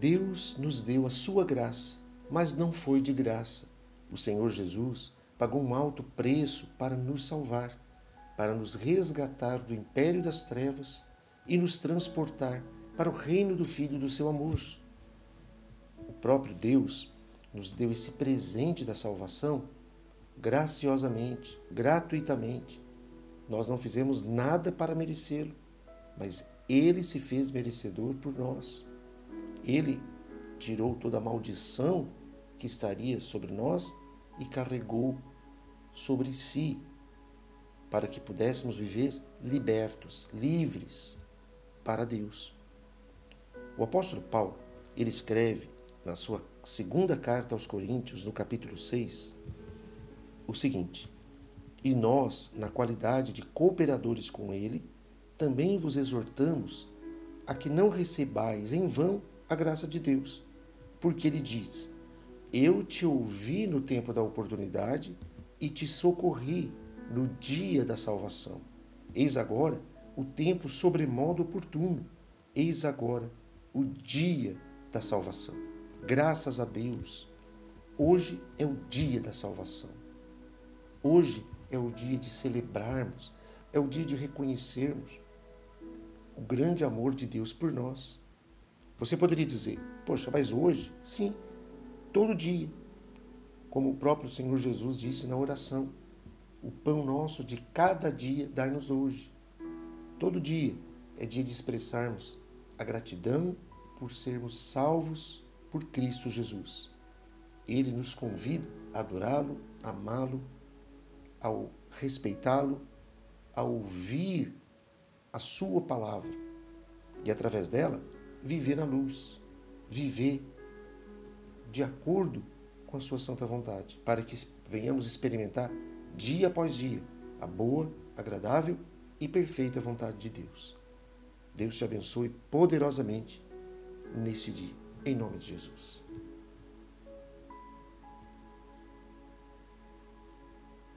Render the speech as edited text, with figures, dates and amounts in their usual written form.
Deus nos deu a sua graça, mas não foi de graça. O Senhor Jesus pagou um alto preço para nos salvar, para nos resgatar do império das trevas e nos transportar para o reino do Filho do seu amor. O próprio Deus nos deu esse presente da salvação graciosamente, gratuitamente. Nós não fizemos nada para merecê-lo, mas Ele se fez merecedor por nós. Ele tirou toda a maldição que estaria sobre nós e carregou sobre si, para que pudéssemos viver libertos, livres para Deus. O apóstolo Paulo, ele escreve na sua segunda carta aos Coríntios, no capítulo 6, o seguinte: e nós, na qualidade de cooperadores com ele, também vos exortamos a que não recebais em vão a graça de Deus, porque ele diz: eu te ouvi no tempo da oportunidade e te socorri no dia da salvação. Eis agora o tempo sobremodo oportuno, eis agora o dia da salvação. Graças a Deus, hoje é o dia da salvação. Hoje é o dia de celebrarmos, é o dia de reconhecermos o grande amor de Deus por nós. Você poderia dizer: poxa, mas hoje? Sim, todo dia. Como o próprio Senhor Jesus disse na oração: o pão nosso de cada dia dai-nos hoje. Todo dia é dia de expressarmos a gratidão por sermos salvos por Cristo Jesus. Ele nos convida a adorá-lo, amá-lo, ao respeitá-lo, a ouvir a sua palavra e, através dela, viver na luz, viver de acordo com a sua santa vontade, para que venhamos experimentar dia após dia a boa, agradável e perfeita vontade de Deus. Deus te abençoe poderosamente nesse dia, em nome de Jesus.